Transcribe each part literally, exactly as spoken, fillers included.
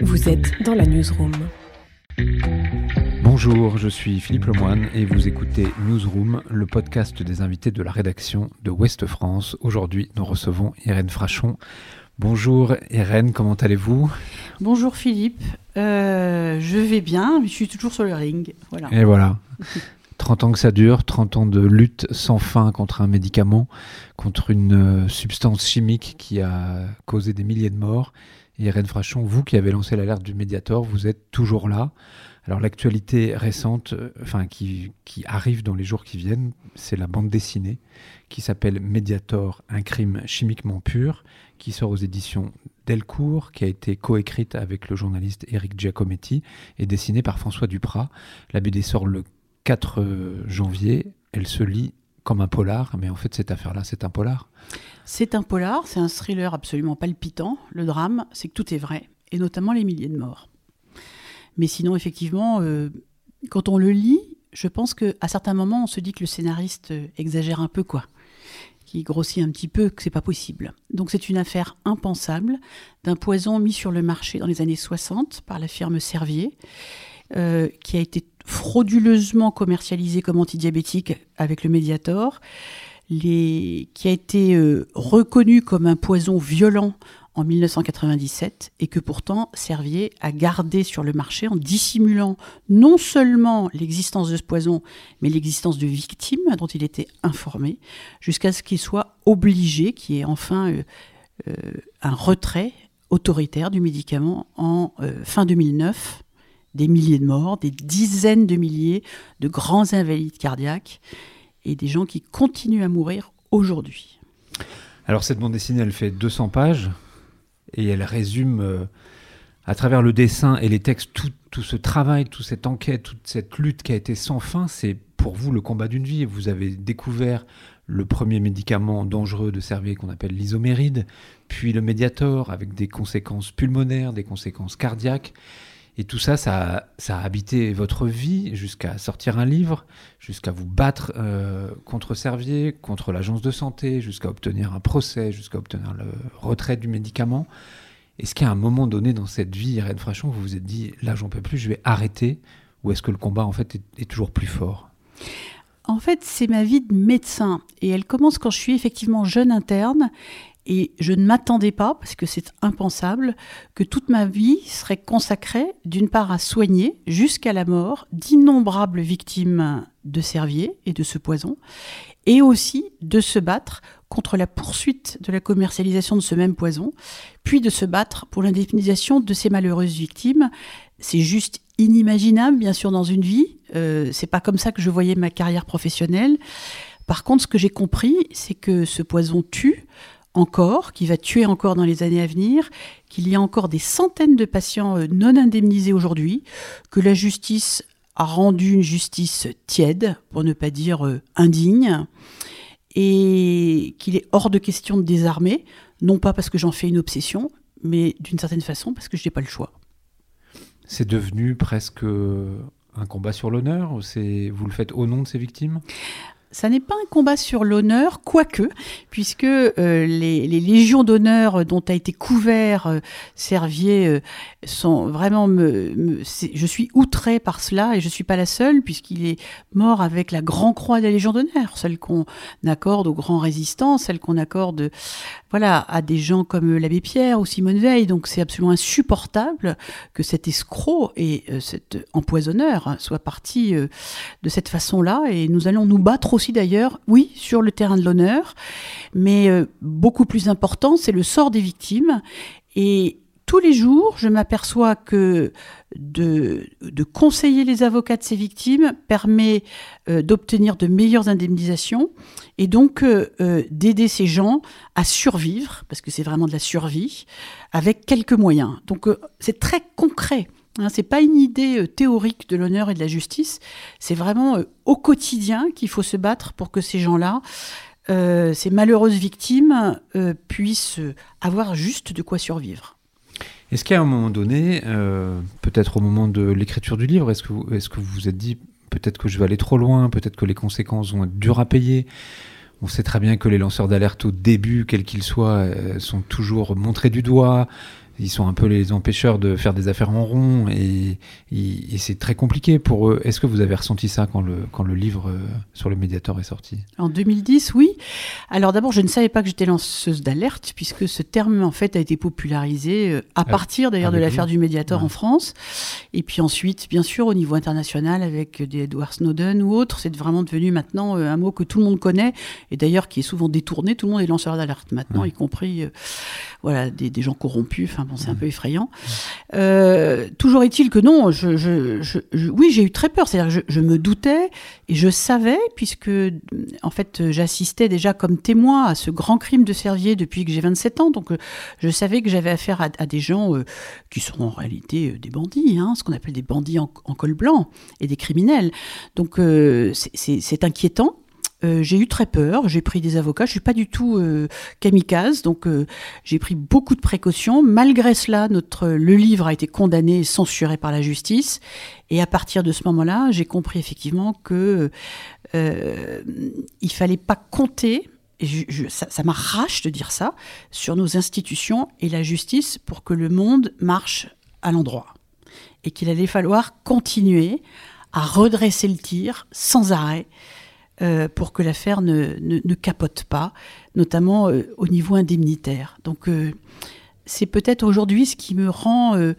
Vous êtes dans la Newsroom. Bonjour, je suis Philippe Lemoine et vous écoutez Newsroom, le podcast des invités de la rédaction de Ouest France. Aujourd'hui, nous recevons Irène Frachon. Bonjour Irène, comment allez-vous ? Bonjour Philippe, euh, je vais bien, mais je suis toujours sur le ring. Voilà. Et voilà, trente ans que ça dure, trente ans de lutte sans fin contre un médicament, contre une substance chimique qui a causé des milliers de morts. Irène Frachon, vous qui avez lancé l'alerte du Mediator, vous êtes toujours là. Alors l'actualité récente, enfin qui, qui arrive dans les jours qui viennent, c'est la bande dessinée qui s'appelle Mediator, un crime chimiquement pur, qui sort aux éditions Delcourt, qui a été coécrite avec le journaliste Eric Giacometti et dessinée par François Duprat. La B D sort le quatre janvier, elle se lit comme un polar, mais en fait cette affaire-là, c'est un polar. C'est un polar, c'est un thriller absolument palpitant. Le drame, c'est que tout est vrai, et notamment les milliers de morts. Mais sinon, effectivement, euh, quand on le lit, je pense qu'à certains moments, on se dit que le scénariste exagère un peu, quoi, qui grossit un petit peu, que c'est pas possible. Donc c'est une affaire impensable d'un poison mis sur le marché dans les années soixante par la firme Servier, euh, qui a été frauduleusement commercialisé comme antidiabétique avec le Mediator, les... qui a été euh, reconnu comme un poison violent en mille neuf cent quatre-vingt-dix-sept, et que pourtant Servier a gardé sur le marché en dissimulant non seulement l'existence de ce poison, mais l'existence de victimes dont il était informé, jusqu'à ce qu'il soit obligé, qu'il y ait enfin euh, euh, un retrait autoritaire du médicament en euh, fin deux mille neuf. Des milliers de morts, des dizaines de milliers de grands invalides cardiaques et des gens qui continuent à mourir aujourd'hui. Alors cette bande dessinée, elle fait deux cents pages. Et elle résume, euh, à travers le dessin et les textes, tout, tout ce travail, toute cette enquête, toute cette lutte qui a été sans fin. C'est pour vous le combat d'une vie. Vous avez découvert le premier médicament dangereux de Servier qu'on appelle l'isoméride, puis le Mediator avec des conséquences pulmonaires, des conséquences cardiaques. Et tout ça, ça a, ça a habité votre vie jusqu'à sortir un livre, jusqu'à vous battre euh, contre Servier, contre l'agence de santé, jusqu'à obtenir un procès, jusqu'à obtenir le retrait du médicament. Est-ce qu'à un moment donné dans cette vie, Irène Frachon, vous vous êtes dit « là, j'en peux plus, je vais arrêter » ou est-ce que le combat, en fait, est, est toujours plus fort ? En fait, c'est ma vie de médecin et elle commence quand je suis effectivement jeune interne. Et je ne m'attendais pas, parce que c'est impensable, que toute ma vie serait consacrée, d'une part, à soigner, jusqu'à la mort, d'innombrables victimes de Servier et de ce poison, et aussi de se battre contre la poursuite de la commercialisation de ce même poison, puis de se battre pour l'indemnisation de ces malheureuses victimes. C'est juste inimaginable, bien sûr, dans une vie. Euh, c'est pas comme ça que je voyais ma carrière professionnelle. Par contre, ce que j'ai compris, c'est que ce poison tue, encore, qui va tuer encore dans les années à venir, qu'il y a encore des centaines de patients non indemnisés aujourd'hui, que la justice a rendu une justice tiède, pour ne pas dire indigne, et qu'il est hors de question de désarmer, non pas parce que j'en fais une obsession, mais d'une certaine façon parce que je n'ai pas le choix. C'est devenu presque un combat sur l'honneur, c'est... vous le faites au nom de ces victimes ? Ça n'est pas un combat sur l'honneur, quoique, puisque euh, les, les légions d'honneur dont a été couvert euh, Servier euh, sont vraiment... Me, me, je suis outrée par cela, et je ne suis pas la seule, puisqu'il est mort avec la Grand Croix de la Légion d'honneur, celle qu'on accorde aux grands résistants, celle qu'on accorde voilà, à des gens comme l'abbé Pierre ou Simone Veil. Donc c'est absolument insupportable que cet escroc et euh, cet empoisonneur soient partis euh, de cette façon-là, et nous allons nous battre aussi aussi d'ailleurs, oui, sur le terrain de l'honneur, mais euh, beaucoup plus important, c'est le sort des victimes. Et tous les jours, je m'aperçois que de, de conseiller les avocats de ces victimes permet euh, d'obtenir de meilleures indemnisations et donc euh, euh, d'aider ces gens à survivre, parce que c'est vraiment de la survie, avec quelques moyens. Donc euh, c'est très concret. Hein, c'est pas une idée euh, théorique de l'honneur et de la justice, c'est vraiment euh, au quotidien qu'il faut se battre pour que ces gens-là, euh, ces malheureuses victimes, euh, puissent euh, avoir juste de quoi survivre. Est-ce qu'à un moment donné, euh, peut-être au moment de l'écriture du livre, est-ce que vous est-ce que vous, vous êtes dit peut-être que je vais aller trop loin, peut-être que les conséquences vont être dures à payer ? On sait très bien que les lanceurs d'alerte au début, quels qu'ils soient, euh, sont toujours montrés du doigt. ils sont un peu les empêcheurs de faire des affaires en rond et, et, et c'est très compliqué pour eux. Est-ce que vous avez ressenti ça quand le, quand le livre sur le Mediator est sorti ? En deux mille dix, oui. Alors d'abord, je ne savais pas que j'étais lanceuse d'alerte puisque ce terme en fait a été popularisé à partir d'ailleurs de l'affaire du Mediator ouais. en France. Et puis ensuite, bien sûr, au niveau international avec des Edward Snowden ou autres, c'est vraiment devenu maintenant un mot que tout le monde connaît et d'ailleurs qui est souvent détourné. Tout le monde est lanceur d'alerte maintenant, ouais. y compris euh, voilà, des, des gens corrompus. Enfin bon, c'est ouais. un peu effrayant. Ouais. Euh, toujours est-il que non, je, je, je, je, oui, j'ai eu très peur. C'est-à-dire que je, je me doutais et je savais puisque en fait j'assistais déjà comme témoin à ce grand crime de Servier depuis que j'ai vingt-sept ans. Donc je savais que j'avais affaire à, à des gens euh, qui sont en réalité euh, des bandits, hein, ce qu'on appelle des bandits en, en col blanc et des criminels. Donc euh, c'est, c'est, c'est inquiétant. Euh, j'ai eu très peur, j'ai pris des avocats, je ne suis pas du tout euh, kamikaze, donc euh, j'ai pris beaucoup de précautions. Malgré cela, notre, le livre a été condamné et censuré par la justice. Et à partir de ce moment-là, j'ai compris effectivement qu'il euh, ne fallait pas compter, et je, je, ça, ça m'arrache de dire ça, sur nos institutions et la justice pour que le monde marche à l'endroit. Et qu'il allait falloir continuer à redresser le tir sans arrêt, Euh, pour que l'affaire ne, ne, ne capote pas, notamment euh, au niveau indemnitaire. Donc euh, c'est peut-être aujourd'hui ce qui me rend euh,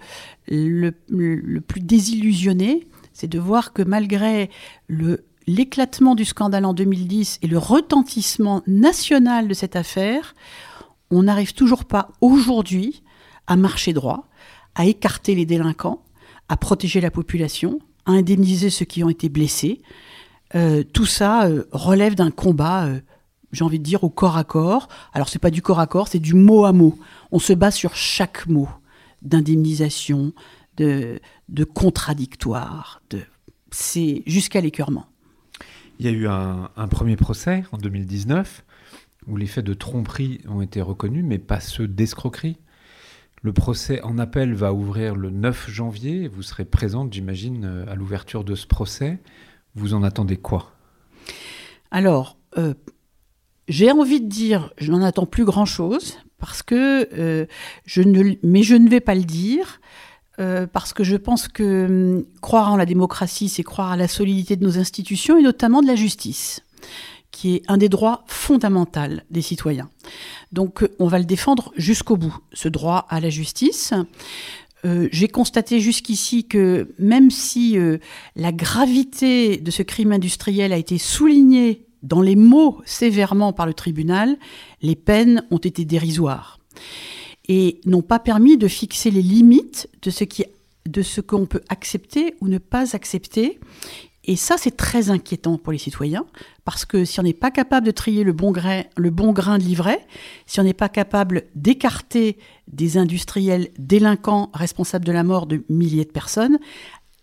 le, le plus désillusionné, c'est de voir que malgré le, l'éclatement du scandale en deux mille dix et le retentissement national de cette affaire, on n'arrive toujours pas aujourd'hui à marcher droit, à écarter les délinquants, à protéger la population, à indemniser ceux qui ont été blessés. Euh, tout ça euh, relève d'un combat, euh, j'ai envie de dire, au corps à corps. Alors, ce n'est pas du corps à corps, c'est du mot à mot. On se bat sur chaque mot d'indemnisation, de, de contradictoire, de... c'est jusqu'à l'écœurement. Il y a eu un, un premier procès en deux mille dix-neuf où les faits de tromperie ont été reconnus, mais pas ceux d'escroquerie. Le procès en appel va ouvrir le neuf janvier. Vous serez présente, j'imagine, à l'ouverture de ce procès. Vous en attendez quoi ? Alors, euh, j'ai envie de dire, je n'en attends plus grand-chose, parce que euh, je ne, mais je ne vais pas le dire, euh, parce que je pense que hum, croire en la démocratie, c'est croire à la solidité de nos institutions, et notamment de la justice, qui est un des droits fondamentaux des citoyens. Donc, on va le défendre jusqu'au bout, ce droit à la justice. Euh, j'ai constaté jusqu'ici que même si euh, la gravité de ce crime industriel a été soulignée dans les mots sévèrement par le tribunal, les peines ont été dérisoires et n'ont pas permis de fixer les limites de ce qui, de ce qu'on peut accepter ou ne pas accepter. Et ça, c'est très inquiétant pour les citoyens, parce que si on n'est pas capable de trier le bon grain, le bon grain de l'ivraie, si on n'est pas capable d'écarter des industriels délinquants responsables de la mort de milliers de personnes,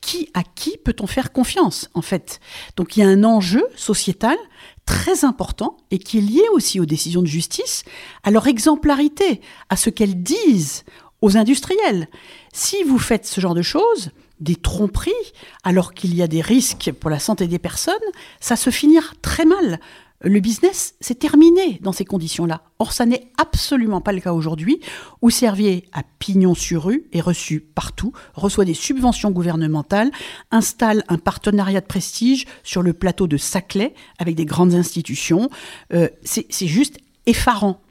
qui à qui peut-on faire confiance, en fait ? Donc il y a un enjeu sociétal très important et qui est lié aussi aux décisions de justice, à leur exemplarité, à ce qu'elles disent aux industriels. Si vous faites ce genre de choses, des tromperies, alors qu'il y a des risques pour la santé des personnes, ça se finira très mal. Le business, c'est terminé dans ces conditions-là. Or, ça n'est absolument pas le cas aujourd'hui, où Servier a pignon sur rue, est reçu partout, reçoit des subventions gouvernementales, installe un partenariat de prestige sur le plateau de Saclay, avec des grandes institutions. Euh, c'est, c'est juste effarant.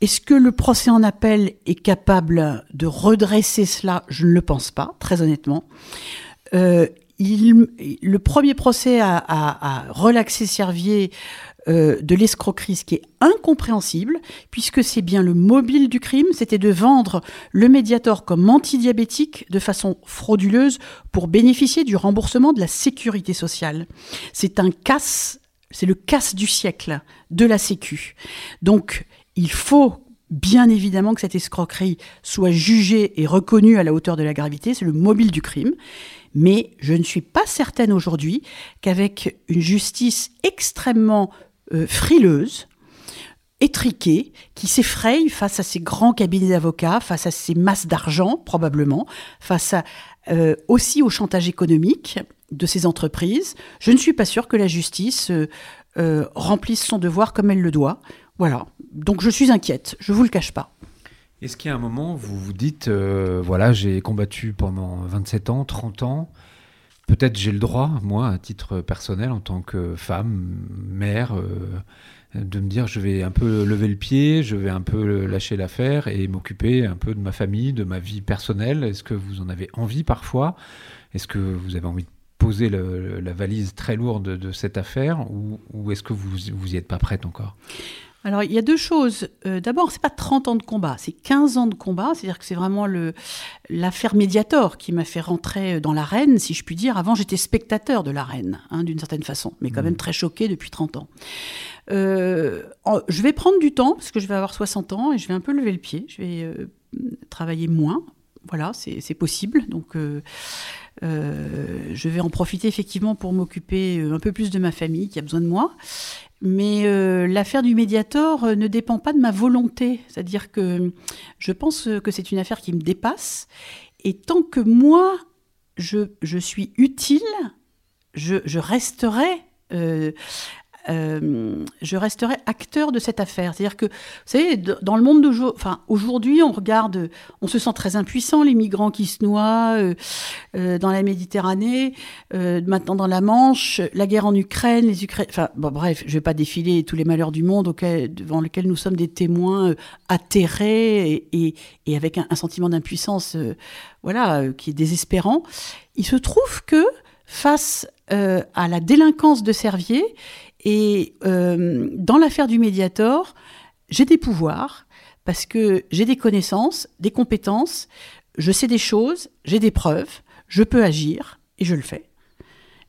Est-ce que le procès en appel est capable de redresser cela ? Je ne le pense pas, très honnêtement. Euh, il, le premier procès a, a, a relaxé Servier euh, de l'escroquerie, ce qui est incompréhensible, puisque c'est bien le mobile du crime, c'était de vendre le Mediator comme antidiabétique de façon frauduleuse pour bénéficier du remboursement de la sécurité sociale. C'est un casse, c'est le casse du siècle de la Sécu. Donc, il faut bien évidemment que cette escroquerie soit jugée et reconnue à la hauteur de la gravité, c'est le mobile du crime. Mais je ne suis pas certaine aujourd'hui qu'avec une justice extrêmement euh, frileuse, étriquée, qui s'effraye face à ces grands cabinets d'avocats, face à ces masses d'argent probablement, face à, euh, aussi au chantage économique de ces entreprises, je ne suis pas sûre que la justice euh, euh, remplisse son devoir comme elle le doit. Voilà, donc je suis inquiète, je ne vous le cache pas. Est-ce qu'il y a un moment où vous vous dites euh, voilà, j'ai combattu pendant vingt-sept ans, trente ans, peut-être j'ai le droit, moi, à titre personnel, en tant que femme, mère, euh, de me dire je vais un peu lever le pied, je vais un peu lâcher l'affaire et m'occuper un peu de ma famille, de ma vie personnelle. Est-ce que vous en avez envie parfois ? Est-ce que vous avez envie de poser le, la valise très lourde de, de cette affaire ou, ou est-ce que vous n'y êtes pas prête encore ? Alors, il y a deux choses. Euh, d'abord, c'est pas trente ans de combat, c'est quinze ans de combat. C'est-à-dire que c'est vraiment le, l'affaire Mediator qui m'a fait rentrer dans l'arène, si je puis dire. Avant, j'étais spectateur de l'arène, hein, d'une certaine façon, mais quand mmh. même très choquée depuis trente ans. Euh, en, je vais prendre du temps, parce que je vais avoir soixante ans, et je vais un peu lever le pied. Je vais euh, travailler moins. Voilà, c'est, c'est possible. Donc, euh, euh, je vais en profiter effectivement pour m'occuper un peu plus de ma famille qui a besoin de moi. Mais euh, l'affaire du Mediator ne dépend pas de ma volonté. C'est-à-dire que je pense que c'est une affaire qui me dépasse. Et tant que moi, je, je suis utile, je, je, resterai, euh, euh, je resterai acteur de cette affaire. C'est-à-dire que, vous savez, dans le monde d'aujourd'hui, enfin, aujourd'hui, on regarde, on se sent très impuissant, les migrants qui se noient euh, euh, dans la Méditerranée, euh, maintenant dans la Manche, la guerre en Ukraine, les Ukrainiens... Enfin, bon, bref, je ne vais pas défiler tous les malheurs du monde auquel, devant lesquels nous sommes des témoins euh, atterrés et, et, et avec un, un sentiment d'impuissance euh, voilà, euh, qui est désespérant. Il se trouve que, face euh, à la délinquance de Servier, et euh, dans l'affaire du Mediator, j'ai des pouvoirs, parce que j'ai des connaissances, des compétences, je sais des choses, j'ai des preuves, je peux agir, et je le fais.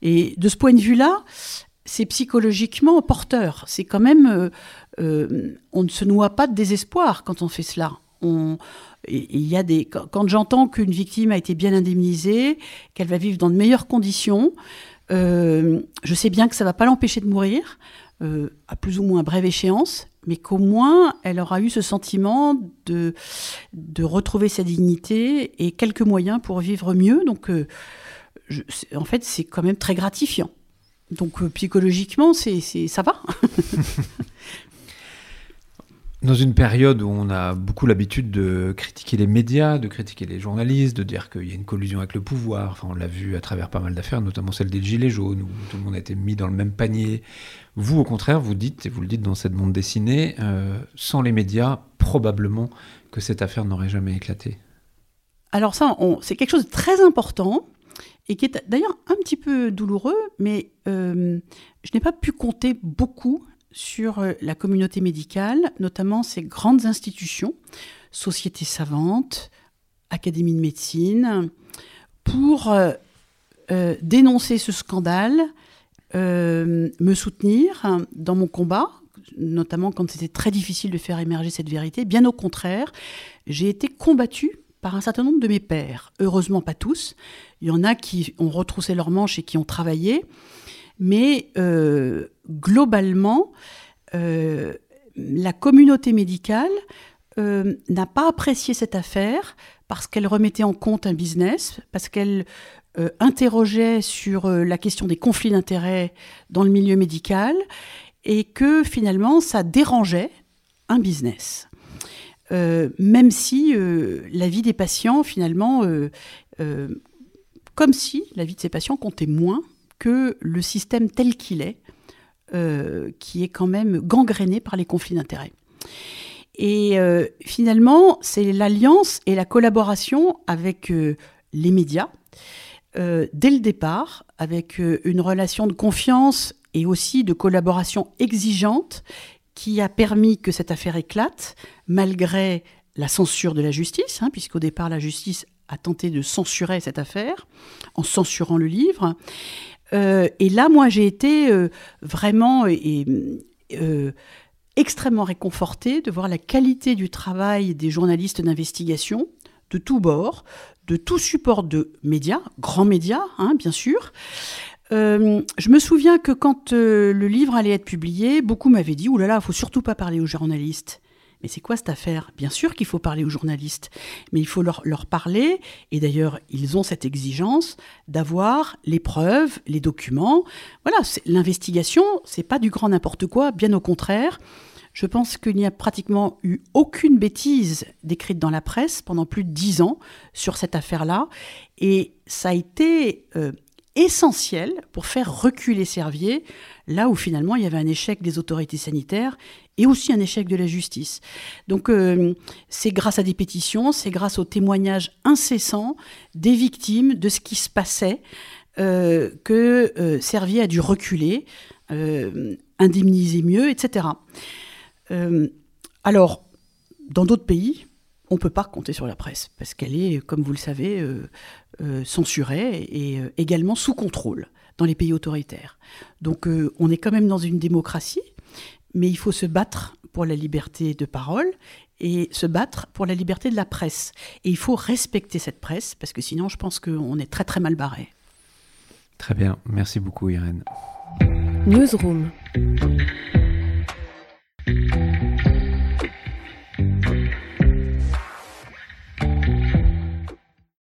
Et de ce point de vue-là, c'est psychologiquement porteur. C'est quand même... Euh, euh, on ne se noie pas de désespoir quand on fait cela. On... Et y a des... Quand j'entends qu'une victime a été bien indemnisée, qu'elle va vivre dans de meilleures conditions... Euh, je sais bien que ça ne va pas l'empêcher de mourir, euh, à plus ou moins brève échéance, mais qu'au moins, elle aura eu ce sentiment de, de retrouver sa dignité et quelques moyens pour vivre mieux. Donc, euh, je, en fait, c'est quand même très gratifiant. Donc, euh, psychologiquement, c'est, c'est, ça va. Dans une période où on a beaucoup l'habitude de critiquer les médias, de critiquer les journalistes, de dire qu'il y a une collusion avec le pouvoir, enfin, on l'a vu à travers pas mal d'affaires, notamment celle des Gilets jaunes, où tout le monde a été mis dans le même panier. Vous, au contraire, vous dites, et vous le dites dans cette bande dessinée, euh, sans les médias, probablement que cette affaire n'aurait jamais éclaté. Alors ça, on, c'est quelque chose de très important, et qui est d'ailleurs un petit peu douloureux, mais euh, je n'ai pas pu compter beaucoup sur la communauté médicale, notamment ces grandes institutions, sociétés savantes, académies de médecine, pour euh, euh, dénoncer ce scandale, euh, me soutenir dans mon combat, notamment quand c'était très difficile de faire émerger cette vérité. Bien au contraire, j'ai été combattue par un certain nombre de mes pairs. Heureusement pas tous. Il y en a qui ont retroussé leurs manches et qui ont travaillé. Mais euh, globalement, euh, la communauté médicale euh, n'a pas apprécié cette affaire parce qu'elle remettait en compte un business, parce qu'elle euh, interrogeait sur euh, la question des conflits d'intérêts dans le milieu médical et que finalement, ça dérangeait un business. Euh, même si euh, la vie des patients, finalement, euh, euh, comme si la vie de ces patients comptait moins que le système tel qu'il est, euh, qui est quand même gangréné par les conflits d'intérêts. Et euh, finalement, c'est l'alliance et la collaboration avec euh, les médias, euh, dès le départ, avec euh, une relation de confiance et aussi de collaboration exigeante qui a permis que cette affaire éclate, malgré la censure de la justice, hein, puisqu'au départ, la justice a tenté de censurer cette affaire, en censurant le livre. Euh, et là, moi, j'ai été euh, vraiment et, euh, extrêmement réconfortée de voir la qualité du travail des journalistes d'investigation, de tous bords, de tout support de médias, grands médias, hein, bien sûr. Euh, je me souviens que quand euh, le livre allait être publié, beaucoup m'avaient dit « Ouh là là, il ne faut surtout pas parler aux journalistes ». Mais c'est quoi cette affaire ? Bien sûr qu'il faut parler aux journalistes, mais il faut leur, leur parler, et d'ailleurs, ils ont cette exigence d'avoir les preuves, les documents. Voilà, c'est, l'investigation, c'est pas du grand n'importe quoi, bien au contraire. Je pense qu'il n'y a pratiquement eu aucune bêtise décrite dans la presse pendant plus de dix ans sur cette affaire-là. Et ça a été euh, essentiel pour faire reculer Servier, là où finalement il y avait un échec des autorités sanitaires et aussi un échec de la justice. Donc euh, c'est grâce à des pétitions, c'est grâce aux témoignages incessants des victimes de ce qui se passait euh, que euh, Servier a dû reculer, euh, indemniser mieux, et cetera. Euh, alors, dans d'autres pays, on ne peut pas compter sur la presse, parce qu'elle est, comme vous le savez, euh, euh, censurée et euh, également sous contrôle dans les pays autoritaires. Donc euh, on est quand même dans une démocratie, mais il faut se battre pour la liberté de parole et se battre pour la liberté de la presse. Et il faut respecter cette presse, parce que sinon je pense qu'on est très très mal barré. Très bien, merci beaucoup Irène. Newsroom.